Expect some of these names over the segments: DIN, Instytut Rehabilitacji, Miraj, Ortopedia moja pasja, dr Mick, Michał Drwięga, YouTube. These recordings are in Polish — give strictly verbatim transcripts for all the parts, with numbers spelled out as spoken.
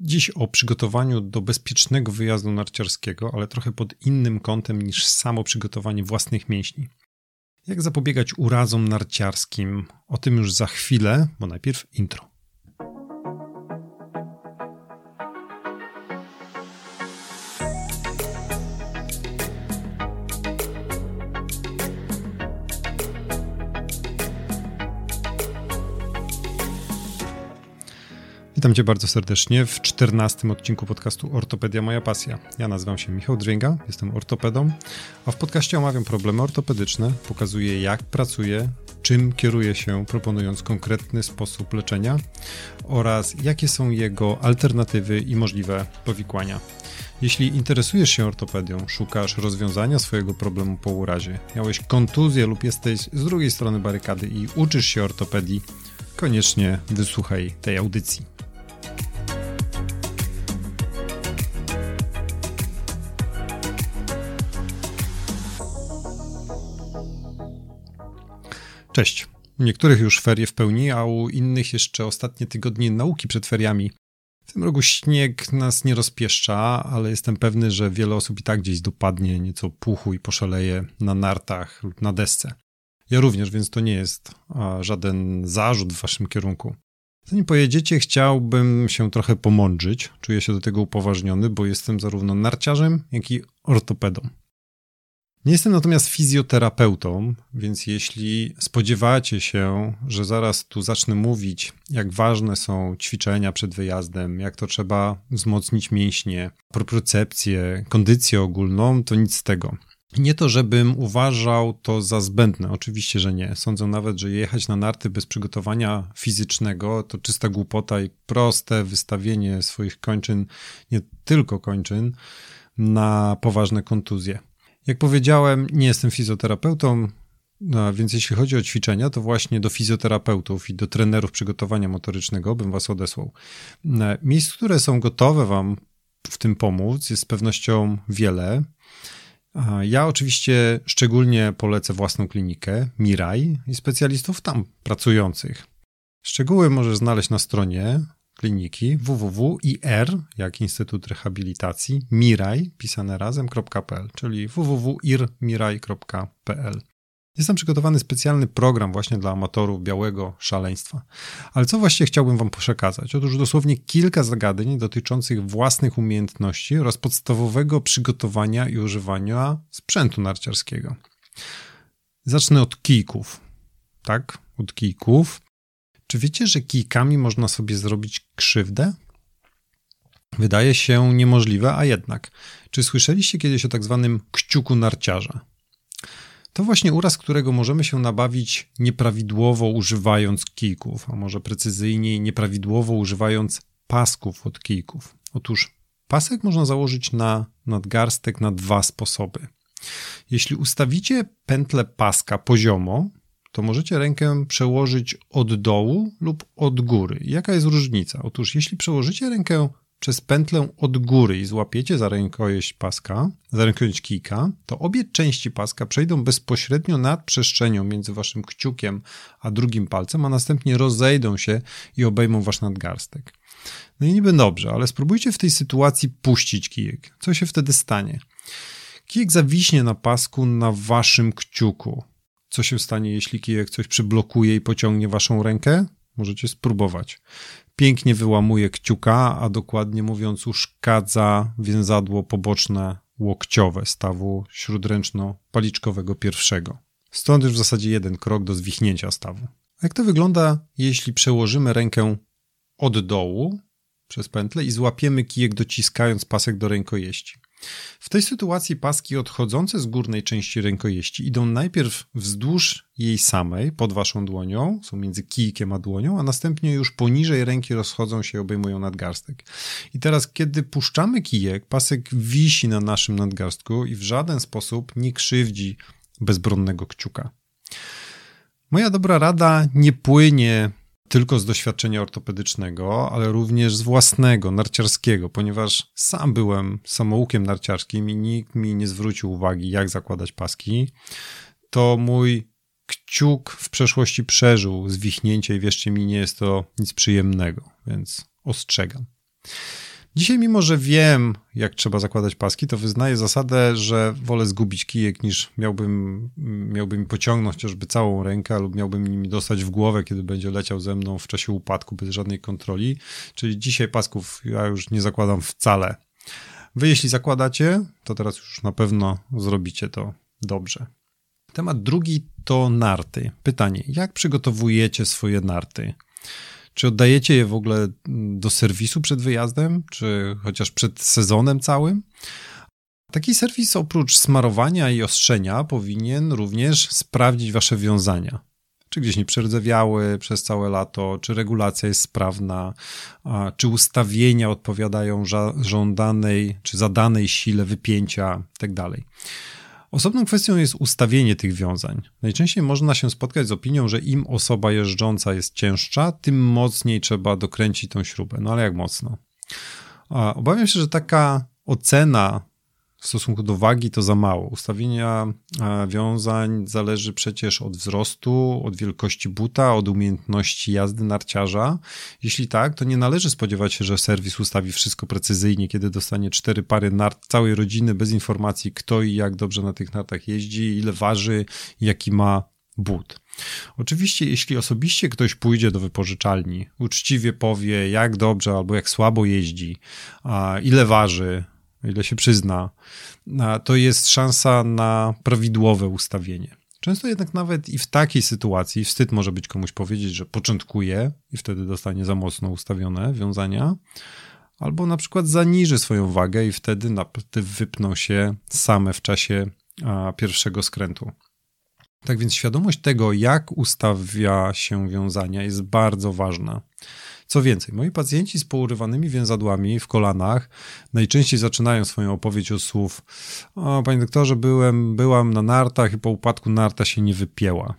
Dziś o przygotowaniu do bezpiecznego wyjazdu narciarskiego, ale trochę pod innym kątem niż samo przygotowanie własnych mięśni. Jak zapobiegać urazom narciarskim? O tym już za chwilę, bo najpierw intro. Witam Cię bardzo serdecznie w czternastym odcinku podcastu Ortopedia moja pasja. Ja nazywam się Michał Drwięga, jestem ortopedą, a w podcaście omawiam problemy ortopedyczne, pokazuję jak pracuję, czym kieruję się, proponując konkretny sposób leczenia oraz jakie są jego alternatywy i możliwe powikłania. Jeśli interesujesz się ortopedią, szukasz rozwiązania swojego problemu po urazie, miałeś kontuzję lub jesteś z drugiej strony barykady i uczysz się ortopedii, koniecznie wysłuchaj tej audycji. Cześć. U niektórych już ferie w pełni, a u innych jeszcze ostatnie tygodnie nauki przed feriami. W tym roku śnieg nas nie rozpieszcza, ale jestem pewny, że wiele osób i tak gdzieś dopadnie nieco puchu i poszaleje na nartach lub na desce. Ja również, więc to nie jest żaden zarzut w waszym kierunku. Zanim pojedziecie, chciałbym się trochę pomądrzyć. Czuję się do tego upoważniony, bo jestem zarówno narciarzem, jak i ortopedą. Nie jestem natomiast fizjoterapeutą, więc jeśli spodziewacie się, że zaraz tu zacznę mówić, jak ważne są ćwiczenia przed wyjazdem, jak to trzeba wzmocnić mięśnie, propriocepcję, kondycję ogólną, to nic z tego. Nie to, żebym uważał to za zbędne, oczywiście, że nie. Sądzę nawet, że jechać na narty bez przygotowania fizycznego to czysta głupota i proste wystawienie swoich kończyn, nie tylko kończyn, na poważne kontuzje. Jak powiedziałem, nie jestem fizjoterapeutą, więc jeśli chodzi o ćwiczenia, to właśnie do fizjoterapeutów i do trenerów przygotowania motorycznego bym was odesłał. Miejsc, które są gotowe wam w tym pomóc, jest z pewnością wiele. Ja oczywiście szczególnie polecę własną klinikę Miraj i specjalistów tam pracujących. Szczegóły możesz znaleźć na stronie kliniki w w w kropka i r, jak Instytut Rehabilitacji, miraj, pisane razem kropka p l, czyli w w w kropka i r miraj kropka p l. Jest tam przygotowany specjalny program właśnie dla amatorów białego szaleństwa. Ale co właściwie chciałbym wam przekazać? Otóż dosłownie kilka zagadnień dotyczących własnych umiejętności oraz podstawowego przygotowania i używania sprzętu narciarskiego. Zacznę od kijków. Tak, od kijków. Czy wiecie, że kijkami można sobie zrobić krzywdę? Wydaje się niemożliwe, a jednak. Czy słyszeliście kiedyś o tak zwanym kciuku narciarza? To właśnie uraz, którego możemy się nabawić nieprawidłowo używając kijków, a może precyzyjniej nieprawidłowo używając pasków od kijków. Otóż pasek można założyć na nadgarstek na dwa sposoby. Jeśli ustawicie pętlę paska poziomo, to możecie rękę przełożyć od dołu lub od góry. Jaka jest różnica? Otóż jeśli przełożycie rękę przez pętlę od góry i złapiecie za rękojeść paska, za rękojeść kijka, to obie części paska przejdą bezpośrednio nad przestrzenią między waszym kciukiem a drugim palcem, a następnie rozejdą się i obejmą wasz nadgarstek. No i niby dobrze, ale spróbujcie w tej sytuacji puścić kijek. Co się wtedy stanie? Kijek zawiśnie na pasku na waszym kciuku. Co się stanie, jeśli kijek coś przyblokuje i pociągnie waszą rękę? Możecie spróbować. Pięknie wyłamuje kciuka, a dokładnie mówiąc uszkadza więzadło poboczne łokciowe stawu śródręczno-paliczkowego pierwszego. Stąd już w zasadzie jeden krok do zwichnięcia stawu. A jak to wygląda, jeśli przełożymy rękę od dołu przez pętlę i złapiemy kijek dociskając pasek do rękojeści? W tej sytuacji paski odchodzące z górnej części rękojeści idą najpierw wzdłuż jej samej, pod waszą dłonią, są między kijkiem a dłonią, a następnie już poniżej ręki rozchodzą się i obejmują nadgarstek. I teraz, kiedy puszczamy kijek, pasek wisi na naszym nadgarstku i w żaden sposób nie krzywdzi bezbronnego kciuka. Moja dobra rada nie płynie tylko z doświadczenia ortopedycznego, ale również z własnego, narciarskiego, ponieważ sam byłem samoukiem narciarskim i nikt mi nie zwrócił uwagi, jak zakładać paski, to mój kciuk w przeszłości przeżył zwichnięcie i wierzcie mi, nie jest to nic przyjemnego, więc ostrzegam. Dzisiaj, mimo że wiem, jak trzeba zakładać paski, to wyznaję zasadę, że wolę zgubić kijek, niż miałbym, miałbym pociągnąć chociażby całą rękę lub miałbym nimi dostać w głowę, kiedy będzie leciał ze mną w czasie upadku bez żadnej kontroli. Czyli dzisiaj pasków ja już nie zakładam wcale. Wy jeśli zakładacie, to teraz już na pewno zrobicie to dobrze. Temat drugi to narty. Pytanie, jak przygotowujecie swoje narty? Czy oddajecie je w ogóle do serwisu przed wyjazdem, czy chociaż przed sezonem całym? Taki serwis oprócz smarowania i ostrzenia powinien również sprawdzić wasze wiązania. Czy gdzieś nie przerdzewiały przez całe lato, czy regulacja jest sprawna, czy ustawienia odpowiadają żądanej czy zadanej sile wypięcia itd. Osobną kwestią jest ustawienie tych wiązań. Najczęściej można się spotkać z opinią, że im osoba jeżdżąca jest cięższa, tym mocniej trzeba dokręcić tą śrubę. No ale jak mocno? Obawiam się, że taka ocena w stosunku do wagi to za mało. Ustawienia wiązań zależy przecież od wzrostu, od wielkości buta, od umiejętności jazdy narciarza. Jeśli tak, to nie należy spodziewać się, że serwis ustawi wszystko precyzyjnie, kiedy dostanie cztery pary nart całej rodziny bez informacji, kto i jak dobrze na tych nartach jeździ, ile waży, jaki ma but. Oczywiście, jeśli osobiście ktoś pójdzie do wypożyczalni, uczciwie powie, jak dobrze albo jak słabo jeździ, ile waży, ile się przyzna, to jest szansa na prawidłowe ustawienie. Często jednak nawet i w takiej sytuacji wstyd może być komuś powiedzieć, że początkuje i wtedy dostanie za mocno ustawione wiązania, albo na przykład zaniży swoją wagę i wtedy wypną się same w czasie pierwszego skrętu. Tak więc świadomość tego, jak ustawia się wiązania, jest bardzo ważna. Co więcej, moi pacjenci z pourywanymi więzadłami w kolanach najczęściej zaczynają swoją opowieść od słów: o, panie doktorze, byłem, byłam na nartach i po upadku narta się nie wypięła.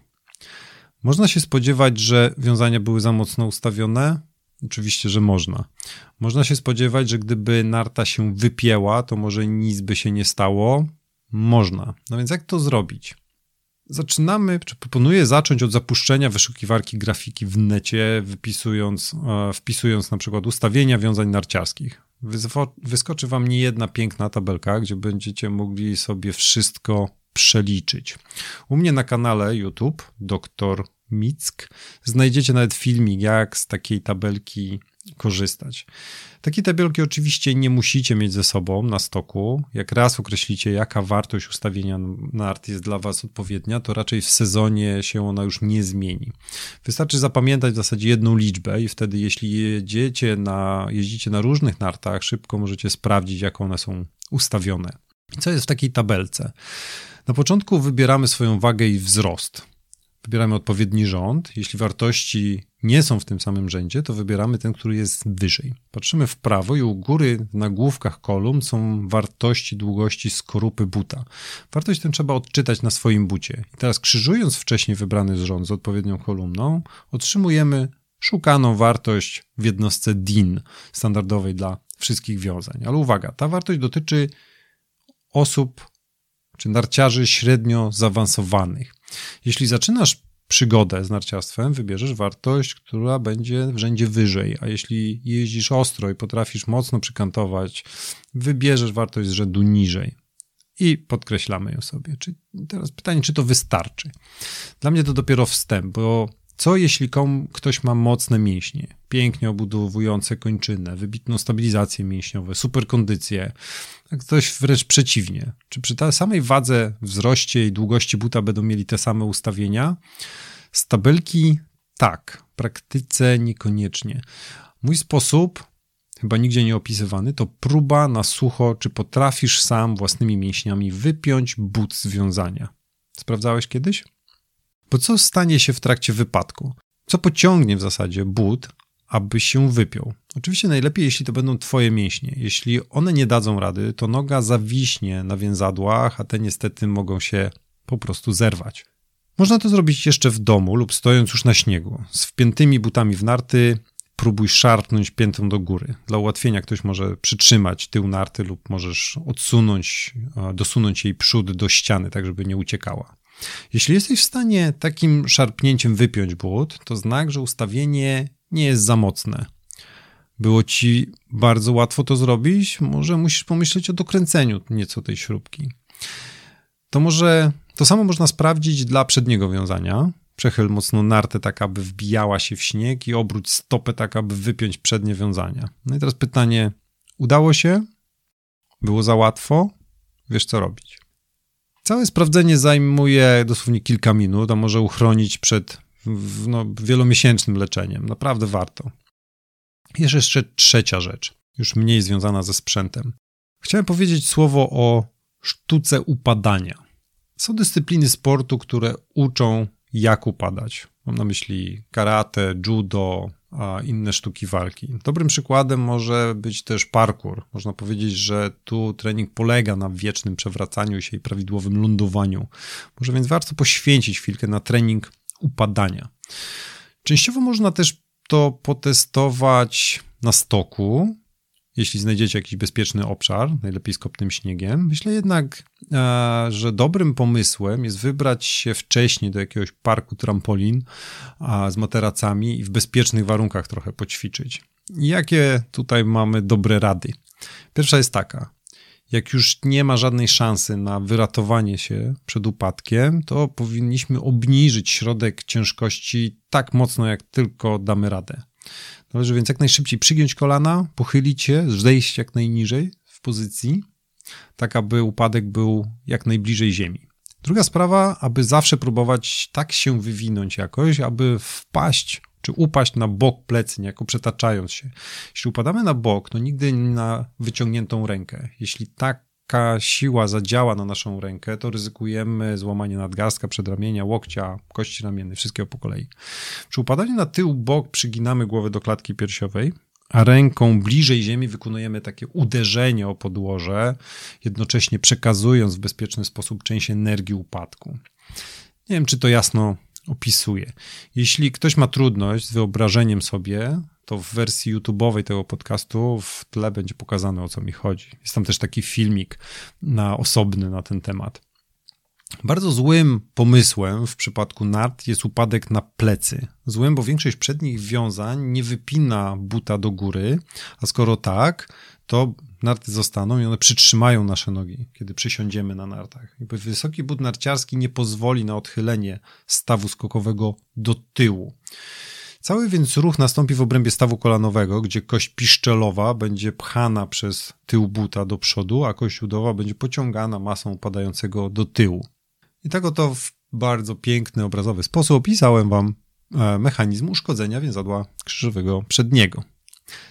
Można się spodziewać, że wiązania były za mocno ustawione? Oczywiście, że można. Można się spodziewać, że gdyby narta się wypięła, to może nic by się nie stało? Można. No więc jak to zrobić? Zaczynamy, czy proponuję zacząć od zapuszczenia wyszukiwarki grafiki w necie, wypisując, wpisując na przykład ustawienia wiązań narciarskich. Wyskoczy wam niejedna piękna tabelka, gdzie będziecie mogli sobie wszystko przeliczyć. U mnie na kanale YouTube dr Mick znajdziecie nawet filmik, jak z takiej tabelki korzystać. Takie tabelki oczywiście nie musicie mieć ze sobą na stoku. Jak raz określicie, jaka wartość ustawienia nart jest dla was odpowiednia, to raczej w sezonie się ona już nie zmieni. Wystarczy zapamiętać w zasadzie jedną liczbę i wtedy jeśli jedziecie na, jeździcie na różnych nartach, szybko możecie sprawdzić, jak one są ustawione. Co jest w takiej tabelce? Na początku wybieramy swoją wagę i wzrost. Wybieramy odpowiedni rząd. Jeśli wartości nie są w tym samym rzędzie, to wybieramy ten, który jest wyżej. Patrzymy w prawo i u góry w nagłówkach kolumn są wartości długości skorupy buta. Wartość tę trzeba odczytać na swoim bucie. I teraz krzyżując wcześniej wybrany rząd z odpowiednią kolumną, otrzymujemy szukaną wartość w jednostce D I N standardowej dla wszystkich wiązań. Ale uwaga, ta wartość dotyczy osób czy narciarzy średnio zaawansowanych. Jeśli zaczynasz przygodę z narciarstwem, wybierzesz wartość, która będzie w rzędzie wyżej, a jeśli jeździsz ostro i potrafisz mocno przykantować, wybierzesz wartość z rzędu niżej i podkreślamy ją sobie. Czy, teraz pytanie, czy to wystarczy? Dla mnie to dopiero wstęp, bo co jeśli kom, ktoś ma mocne mięśnie, pięknie obudowujące kończynę, wybitną stabilizację mięśniową, super kondycję, a ktoś wręcz przeciwnie? Czy przy tej samej wadze, wzroście i długości buta będą mieli te same ustawienia? Z tabelki tak, w praktyce niekoniecznie. Mój sposób, chyba nigdzie nie opisywany, to próba na sucho, czy potrafisz sam własnymi mięśniami wypiąć but z wiązania. Sprawdzałeś kiedyś? Bo co stanie się w trakcie wypadku? Co pociągnie w zasadzie but, aby się wypiął? Oczywiście najlepiej, jeśli to będą twoje mięśnie. Jeśli one nie dadzą rady, to noga zawiśnie na więzadłach, a te niestety mogą się po prostu zerwać. Można to zrobić jeszcze w domu lub stojąc już na śniegu. Z wpiętymi butami w narty próbuj szarpnąć piętą do góry. Dla ułatwienia ktoś może przytrzymać tył narty lub możesz odsunąć, dosunąć jej przód do ściany, tak żeby nie uciekała. Jeśli jesteś w stanie takim szarpnięciem wypiąć but, to znak, że ustawienie nie jest za mocne. Było ci bardzo łatwo to zrobić? Może musisz pomyśleć o dokręceniu nieco tej śrubki. To może to samo można sprawdzić dla przedniego wiązania. Przechyl mocno nartę tak, aby wbijała się w śnieg i obróć stopę tak, aby wypiąć przednie wiązania. No i teraz pytanie, udało się? Było za łatwo? Wiesz co robić. Całe sprawdzenie zajmuje dosłownie kilka minut, a może uchronić przed no, wielomiesięcznym leczeniem. Naprawdę warto. Jest jeszcze trzecia rzecz, już mniej związana ze sprzętem. Chciałem powiedzieć słowo o sztuce upadania. Są dyscypliny sportu, które uczą, jak upadać. Mam na myśli karate, judo, a inne sztuki walki. Dobrym przykładem może być też parkour. Można powiedzieć, że tu trening polega na wiecznym przewracaniu się i prawidłowym lądowaniu. Może więc warto poświęcić chwilkę na trening upadania. Częściowo można też to potestować na stoku, jeśli znajdziecie jakiś bezpieczny obszar, najlepiej z koptym śniegiem. Myślę jednak, że dobrym pomysłem jest wybrać się wcześniej do jakiegoś parku trampolin z materacami i w bezpiecznych warunkach trochę poćwiczyć. Jakie tutaj mamy dobre rady? Pierwsza jest taka. Jak już nie ma żadnej szansy na wyratowanie się przed upadkiem, to powinniśmy obniżyć środek ciężkości tak mocno, jak tylko damy radę. Należy więc jak najszybciej przygiąć kolana, pochylić się, zejść jak najniżej w pozycji, tak aby upadek był jak najbliżej ziemi. Druga sprawa, aby zawsze próbować tak się wywinąć jakoś, aby wpaść czy upaść na bok plecy, niejako przetaczając się. Jeśli upadamy na bok, to nigdy na wyciągniętą rękę. Jeśli taka siła zadziała na naszą rękę, to ryzykujemy złamanie nadgarstka, przedramienia, łokcia, kości ramiennej, wszystkiego po kolei. Przy upadaniu na tył bok przyginamy głowę do klatki piersiowej, a ręką bliżej ziemi wykonujemy takie uderzenie o podłoże, jednocześnie przekazując w bezpieczny sposób część energii upadku. Nie wiem, czy to jasno opisuje. Jeśli ktoś ma trudność z wyobrażeniem sobie, to w wersji YouTube'owej tego podcastu w tle będzie pokazane, o co mi chodzi. Jest tam też taki filmik na osobny na ten temat. Bardzo złym pomysłem w przypadku nart jest upadek na plecy. Złym, bo większość przednich wiązań nie wypina buta do góry, a skoro tak, to narty zostaną i one przytrzymają nasze nogi, kiedy przysiądziemy na nartach. Jakby wysoki but narciarski nie pozwoli na odchylenie stawu skokowego do tyłu. Cały więc ruch nastąpi w obrębie stawu kolanowego, gdzie kość piszczelowa będzie pchana przez tył buta do przodu, a kość udowa będzie pociągana masą upadającego do tyłu. I tak oto w bardzo piękny, obrazowy sposób opisałem wam mechanizm uszkodzenia więzadła krzyżowego przedniego.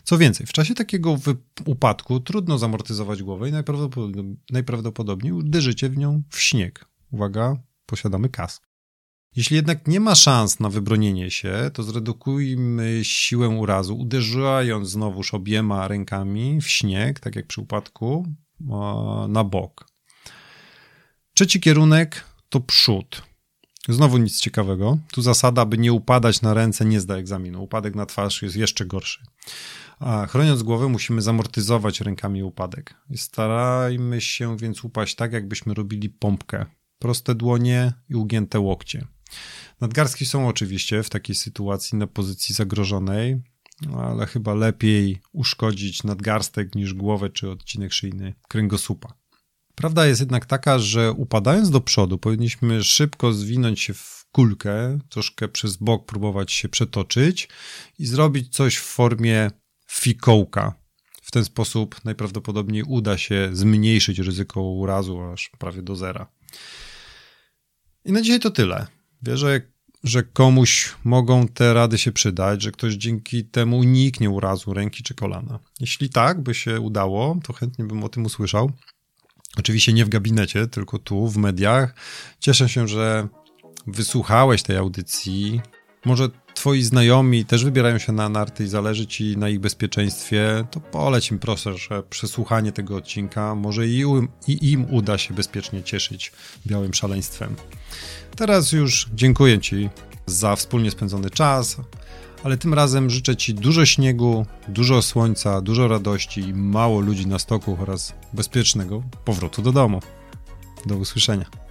Co więcej, w czasie takiego upadku trudno zamortyzować głowę i najprawdopodobniej, najprawdopodobniej uderzycie w nią w śnieg. Uwaga, posiadamy kask. Jeśli jednak nie ma szans na wybronienie się, to zredukujmy siłę urazu, uderzając znowuż obiema rękami w śnieg, tak jak przy upadku, na bok. Trzeci kierunek to przód. Znowu nic ciekawego. Tu zasada, by nie upadać na ręce, nie zda egzaminu. Upadek na twarz jest jeszcze gorszy. A chroniąc głowę, musimy zamortyzować rękami upadek. Starajmy się więc upaść tak, jakbyśmy robili pompkę. Proste dłonie i ugięte łokcie. Nadgarstki są oczywiście w takiej sytuacji na pozycji zagrożonej, ale chyba lepiej uszkodzić nadgarstek niż głowę czy odcinek szyjny kręgosłupa. Prawda jest jednak taka, że upadając do przodu powinniśmy szybko zwinąć się w kulkę, troszkę przez bok próbować się przetoczyć i zrobić coś w formie fikołka. W ten sposób najprawdopodobniej uda się zmniejszyć ryzyko urazu aż prawie do zera. I na dzisiaj to tyle. Wierzę, że komuś mogą te rady się przydać, że ktoś dzięki temu uniknie urazu ręki czy kolana. Jeśli tak by się udało, to chętnie bym o tym usłyszał. Oczywiście nie w gabinecie, tylko tu, w mediach. Cieszę się, że wysłuchałeś tej audycji. Może twoi znajomi też wybierają się na narty i zależy ci na ich bezpieczeństwie, to poleć im proszę, że przesłuchanie tego odcinka może i im, i im uda się bezpiecznie cieszyć białym szaleństwem. Teraz już dziękuję ci za wspólnie spędzony czas, ale tym razem życzę ci dużo śniegu, dużo słońca, dużo radości i mało ludzi na stoku oraz bezpiecznego powrotu do domu. Do usłyszenia.